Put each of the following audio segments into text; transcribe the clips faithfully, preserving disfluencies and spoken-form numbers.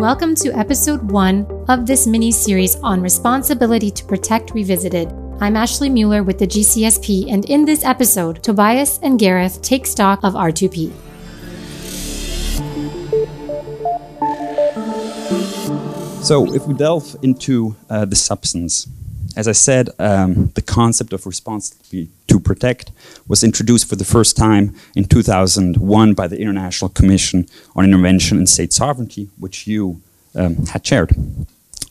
welcome to episode one of this mini-series on Responsibility to Protect Revisited. I'm Ashley Müller with the G C S P, and in this episode, Tobias and Gareth take stock of R two P. So if we delve into uh, the substance, as I said, um, the concept of responsibility to protect was introduced for the first time in two thousand one by the International Commission on Intervention and State Sovereignty, which you um, had chaired.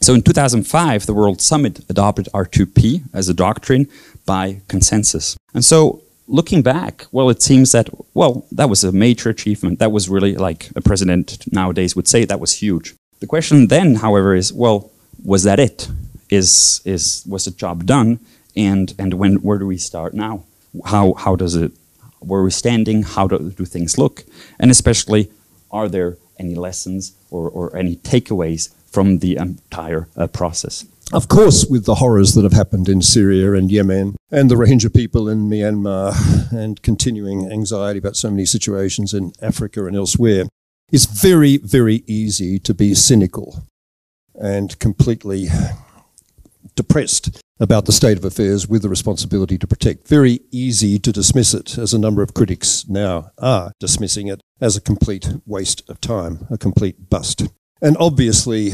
So in two thousand five, the World Summit adopted R two P as a doctrine by consensus. And so looking back, well, it seems that, well, that was a major achievement. That was really, like a president nowadays would say, that was huge. The question then, however, is, well, was that it? Is is was the job done, and and when where do we start now? How how does it where are we standing? How do, do things look? And especially, are there any lessons or or any takeaways from the entire uh, process? Of course, with the horrors that have happened in Syria and Yemen, and the Rohingya people in Myanmar, and continuing anxiety about so many situations in Africa and elsewhere, it's very very easy to be cynical and completely depressed about the state of affairs with the responsibility to protect. Very easy to dismiss it, as a number of critics now are dismissing it, as a complete waste of time, a complete bust. And obviously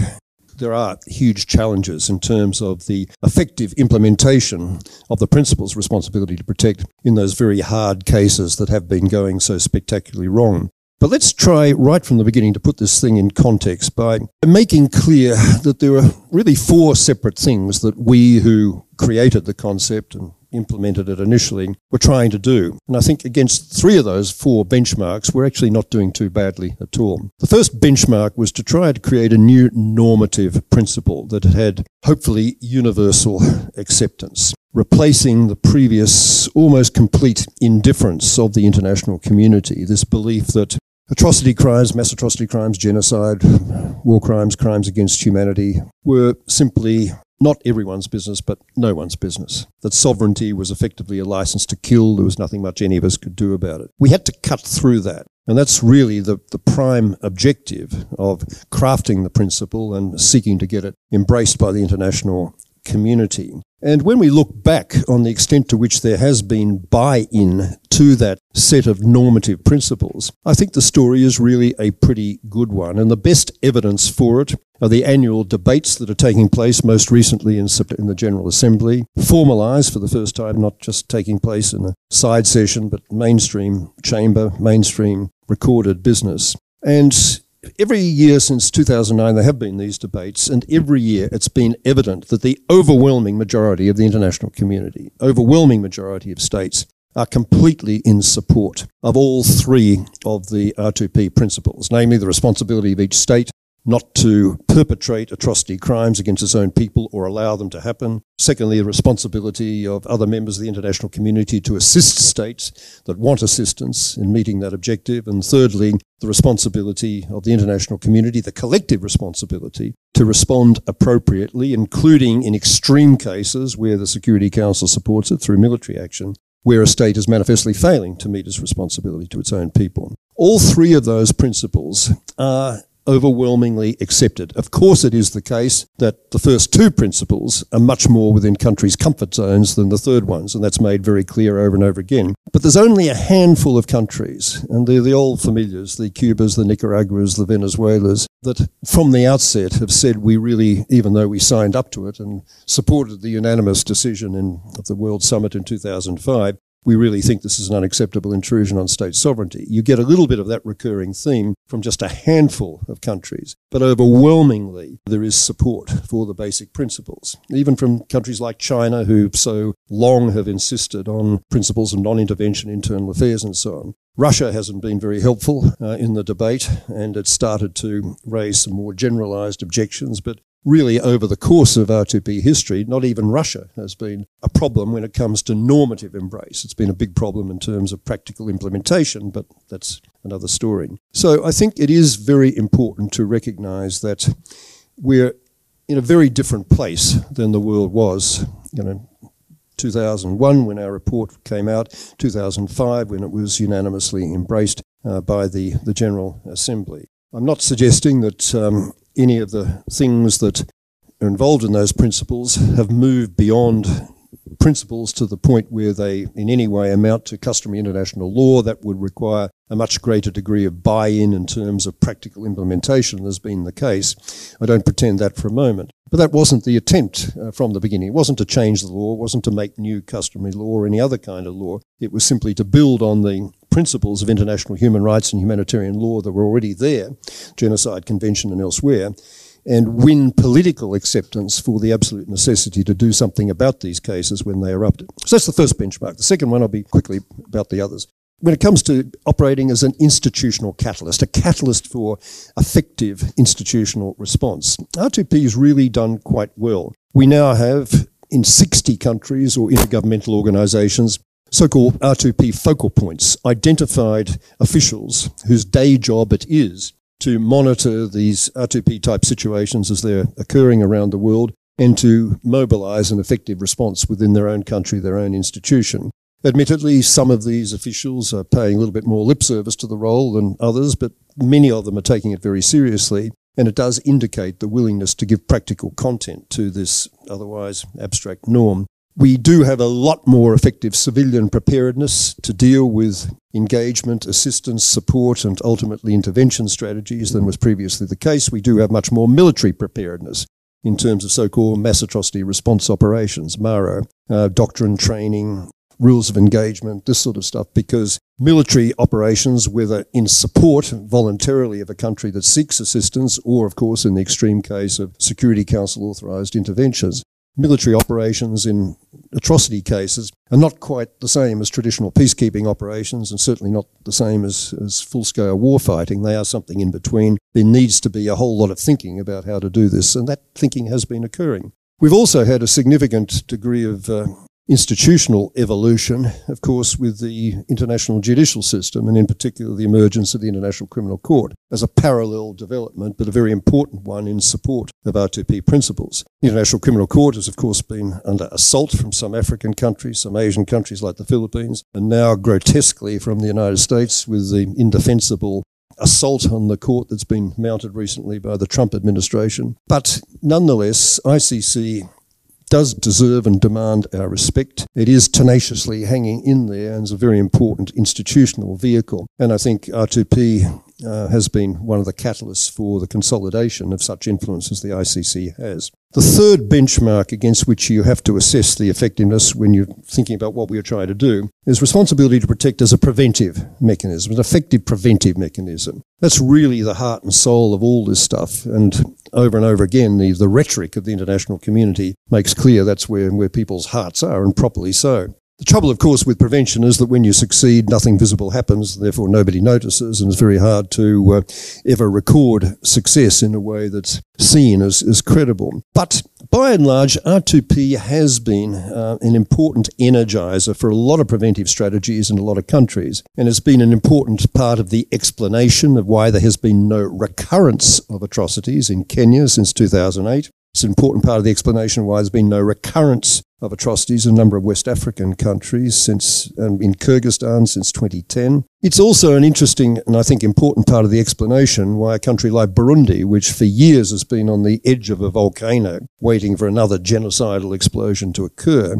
there are huge challenges in terms of the effective implementation of the principles responsibility to protect in those very hard cases that have been going so spectacularly wrong. But let's try right from the beginning to put this thing in context by making clear that there are really four separate things that we who created the concept and implemented it initially were trying to do. And I think against three of those four benchmarks, we're actually not doing too badly at all. The first benchmark was to try to create a new normative principle that had hopefully universal acceptance, replacing the previous almost complete indifference of the international community, this belief that atrocity crimes, mass atrocity crimes, genocide, war crimes, crimes against humanity were simply not everyone's business, but no one's business. That sovereignty was effectively a license to kill. There was nothing much any of us could do about it. We had to cut through that. And that's really the, the prime objective of crafting the principle and seeking to get it embraced by the international community. And when we look back on the extent to which there has been buy-in to that set of normative principles, I think the story is really a pretty good one. And the best evidence for it are the annual debates that are taking place, most recently in the General Assembly, formalised for the first time, not just taking place in a side session, but mainstream chamber, mainstream recorded business. And every year since two thousand nine, there have been these debates, and every year it's been evident that the overwhelming majority of the international community, overwhelming majority of states, are completely in support of all three of the R two P principles, namely the responsibility of each state not to perpetrate atrocity crimes against its own people or allow them to happen. Secondly, the responsibility of other members of the international community to assist states that want assistance in meeting that objective. And thirdly, the responsibility of the international community, the collective responsibility, to respond appropriately, including in extreme cases where the Security Council supports it through military action, where a state is manifestly failing to meet its responsibility to its own people. All three of those principles are overwhelmingly accepted. Of course, it is the case that the first two principles are much more within countries' comfort zones than the third ones, and that's made very clear over and over again. But there's only a handful of countries, and they're the old familiars, the Cubas, the Nicaraguas, the Venezuelas, that from the outset have said we really, even though we signed up to it and supported the unanimous decision in, of the World Summit in two thousand five, we really think this is an unacceptable intrusion on state sovereignty. You get a little bit of that recurring theme from just a handful of countries, but overwhelmingly there is support for the basic principles, even from countries like China, who so long have insisted on principles of non-intervention, internal affairs and so on. Russia hasn't been very helpful uh, in the debate, and it started to raise some more generalized objections, but really, over the course of R two P history, not even Russia has been a problem when it comes to normative embrace. It's been a big problem in terms of practical implementation, but that's another story. So I think it is very important to recognise that we're in a very different place than the world was, you know, two thousand one when our report came out, two thousand five when it was unanimously embraced uh, by the, the General Assembly. I'm not suggesting that Um, any of the things that are involved in those principles have moved beyond principles to the point where they in any way amount to customary international law. That would require a much greater degree of buy-in in terms of practical implementation than has been the case. I don't pretend that for a moment. But that wasn't the attempt uh, from the beginning. It wasn't to change the law, it wasn't to make new customary law or any other kind of law. It was simply to build on the principles of international human rights and humanitarian law that were already there, Genocide Convention and elsewhere, and win political acceptance for the absolute necessity to do something about these cases when they erupted. So that's the first benchmark. The second one, I'll be quickly about the others. When it comes to operating as an institutional catalyst, a catalyst for effective institutional response, R two P has really done quite well. We now have in sixty countries or intergovernmental organisations so-called R two P focal points, identified officials whose day job it is to monitor these R two P type situations as they're occurring around the world and to mobilise an effective response within their own country, their own institution. Admittedly, some of these officials are paying a little bit more lip service to the role than others, but many of them are taking it very seriously, and it does indicate the willingness to give practical content to this otherwise abstract norm. We do have a lot more effective civilian preparedness to deal with engagement, assistance, support, and ultimately intervention strategies than was previously the case. We do have much more military preparedness in terms of so-called mass atrocity response operations, MARO, uh, doctrine training, rules of engagement, this sort of stuff, because military operations, whether in support voluntarily of a country that seeks assistance or, of course, in the extreme case of Security Council authorised interventions, military operations in atrocity cases are not quite the same as traditional peacekeeping operations and certainly not the same as, as full-scale warfighting. They are something in between. There needs to be a whole lot of thinking about how to do this, and that thinking has been occurring. We've also had a significant degree of uh, institutional evolution, of course, with the international judicial system and in particular the emergence of the International Criminal Court as a parallel development, but a very important one in support of R two P principles. The International Criminal Court has, of course, been under assault from some African countries, some Asian countries like the Philippines, and now grotesquely from the United States with the indefensible assault on the court that's been mounted recently by the Trump administration. But nonetheless, I C C does deserve and demand our respect. It is tenaciously hanging in there and is a very important institutional vehicle. And I think R two P uh, has been one of the catalysts for the consolidation of such influence as the I C C has. The third benchmark against which you have to assess the effectiveness when you're thinking about what we are trying to do is responsibility to protect as a preventive mechanism, an effective preventive mechanism. That's really the heart and soul of all this stuff, and over and over again the, the rhetoric of the international community makes clear that's where, where people's hearts are, and properly so. The trouble, of course, with prevention is that when you succeed, nothing visible happens, therefore nobody notices, and it's very hard to uh, ever record success in a way that's seen as, as credible. But by and large, R two P has been uh, an important energizer for a lot of preventive strategies in a lot of countries, and it's been an important part of the explanation of why there has been no recurrence of atrocities in Kenya since two thousand eight. It's an important part of the explanation why there's been no recurrence of atrocities in a number of West African countries since, um, in Kyrgyzstan since twenty ten. It's also an interesting and I think important part of the explanation why a country like Burundi, which for years has been on the edge of a volcano waiting for another genocidal explosion to occur,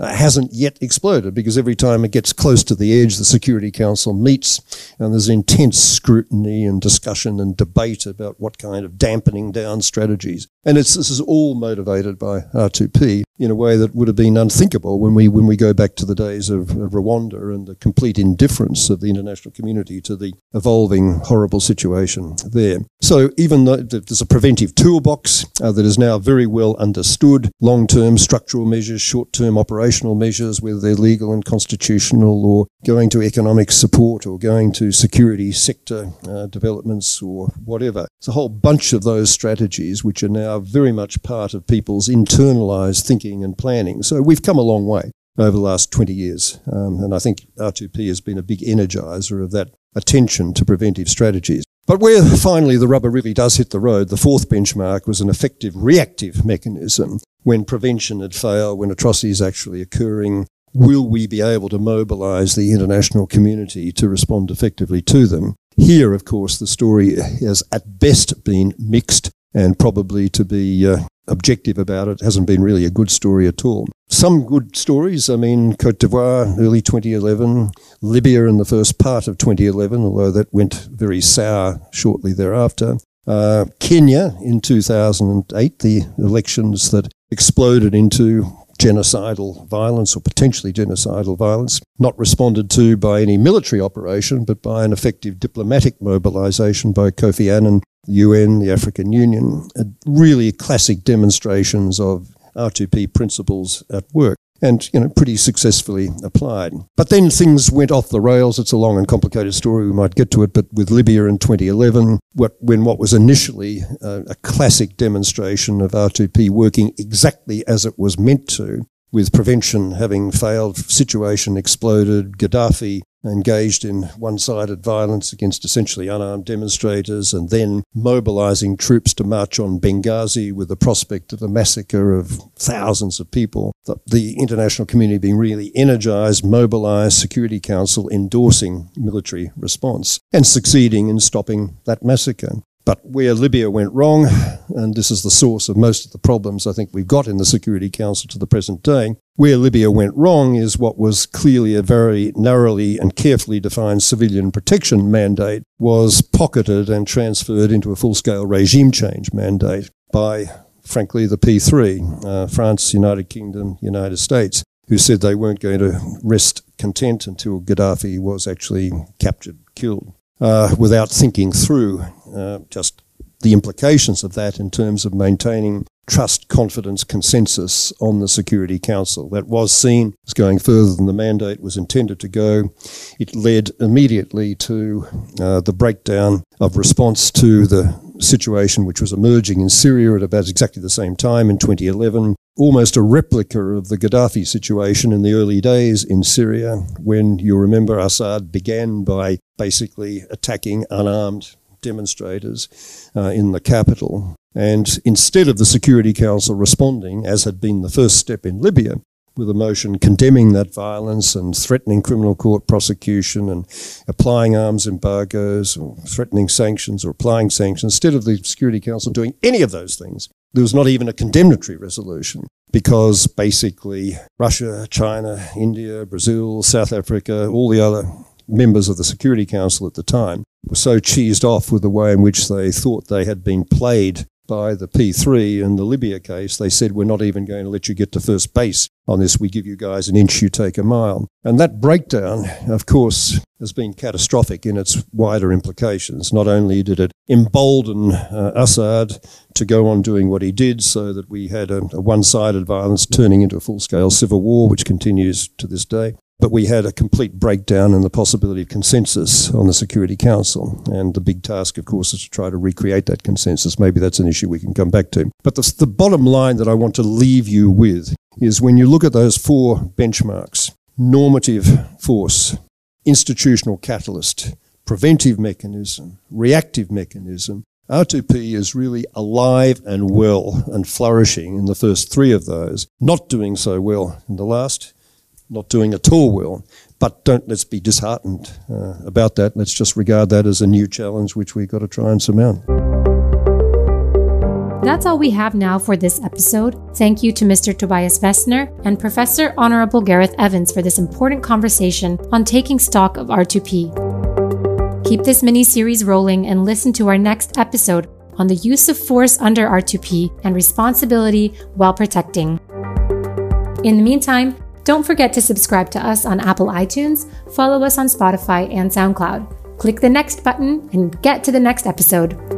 uh, hasn't yet exploded, because every time it gets close to the edge, the Security Council meets and there's intense scrutiny and discussion and debate about what kind of dampening down strategies. And it's, this is all motivated by R two P in a way that would have been unthinkable when we when we go back to the days of, of Rwanda and the complete indifference of the international community to the evolving horrible situation there. So even though there's a preventive toolbox uh, that is now very well understood, long-term structural measures, short-term operational measures, whether they're legal and constitutional or going to economic support or going to security sector uh, developments or whatever. It's a whole bunch of those strategies which are now very much part of people's internalised thinking and planning. So we've come a long way over the last twenty years, um, and I think R two P has been a big energiser of that attention to preventive strategies. But where finally the rubber really does hit the road, the fourth benchmark was an effective reactive mechanism. When prevention had failed, when atrocities actually occurring, will we be able to mobilise the international community to respond effectively to them? Here, of course, the story has at best been mixed. and probably to be uh, objective about it, hasn't been really a good story at all. Some good stories, I mean, Cote d'Ivoire, early twenty eleven, Libya in the first part of twenty eleven, although that went very sour shortly thereafter. Uh, Kenya in two thousand eight, the elections that exploded into genocidal violence or potentially genocidal violence, not responded to by any military operation, but by an effective diplomatic mobilization by Kofi Annan, the U N, the African Union, really classic demonstrations of R two P principles at work, and, you know, pretty successfully applied. But then things went off the rails. It's a long and complicated story. We might get to it. But with Libya in twenty eleven, what, when what was initially a, a classic demonstration of R two P working exactly as it was meant to, with prevention having failed, situation exploded, Gaddafi engaged in one-sided violence against essentially unarmed demonstrators, and then mobilizing troops to march on Benghazi with the prospect of a massacre of thousands of people. The, the international community being really energized, mobilized, Security Council endorsing military response and succeeding in stopping that massacre. But where Libya went wrong, and this is the source of most of the problems I think we've got in the Security Council to the present day, where Libya went wrong is what was clearly a very narrowly and carefully defined civilian protection mandate was pocketed and transferred into a full-scale regime change mandate by, frankly, the P three, uh, France, United Kingdom, United States, who said they weren't going to rest content until Gaddafi was actually captured, killed. Uh, without thinking through uh, just the implications of that in terms of maintaining trust, confidence, consensus on the Security Council. That was seen as going further than the mandate was intended to go. It led immediately to uh, the breakdown of response to the situation which was emerging in Syria at about exactly the same time in twenty eleven, almost a replica of the Gaddafi situation in the early days in Syria, when you remember Assad began by basically attacking unarmed demonstrators uh, in the capital. And instead of the Security Council responding, as had been the first step in Libya, with a motion condemning that violence and threatening criminal court prosecution and applying arms embargoes or threatening sanctions or applying sanctions, instead of the Security Council doing any of those things, there was not even a condemnatory resolution, because basically Russia, China, India, Brazil, South Africa, all the other members of the Security Council at the time were so cheesed off with the way in which they thought they had been played by the P three in the Libya case, they said, we're not even going to let you get to first base on this. We give you guys an inch, you take a mile. And that breakdown, of course, has been catastrophic in its wider implications. Not only did it embolden uh, Assad to go on doing what he did, so that we had a, a one-sided violence turning into a full-scale civil war, which continues to this day, but we had a complete breakdown in the possibility of consensus on the Security Council. And the big task, of course, is to try to recreate that consensus. Maybe that's an issue we can come back to. But the, the bottom line that I want to leave you with is, when you look at those four benchmarks: normative force, institutional catalyst, preventive mechanism, reactive mechanism, R two P is really alive and well and flourishing in the first three of those, not doing so well in the last, not doing at all well. But don't let's be disheartened uh, about that. Let's just regard that as a new challenge which we've got to try and surmount. That's all we have now for this episode. Thank you to Mister Tobias Vestner and Professor Honorable Gareth Evans for this important conversation on taking stock of R two P. Keep this mini-series rolling and listen to our next episode on the use of force under R two P and responsibility while protecting. In the meantime, don't forget to subscribe to us on Apple iTunes, follow us on Spotify and SoundCloud. Click the next button and get to the next episode.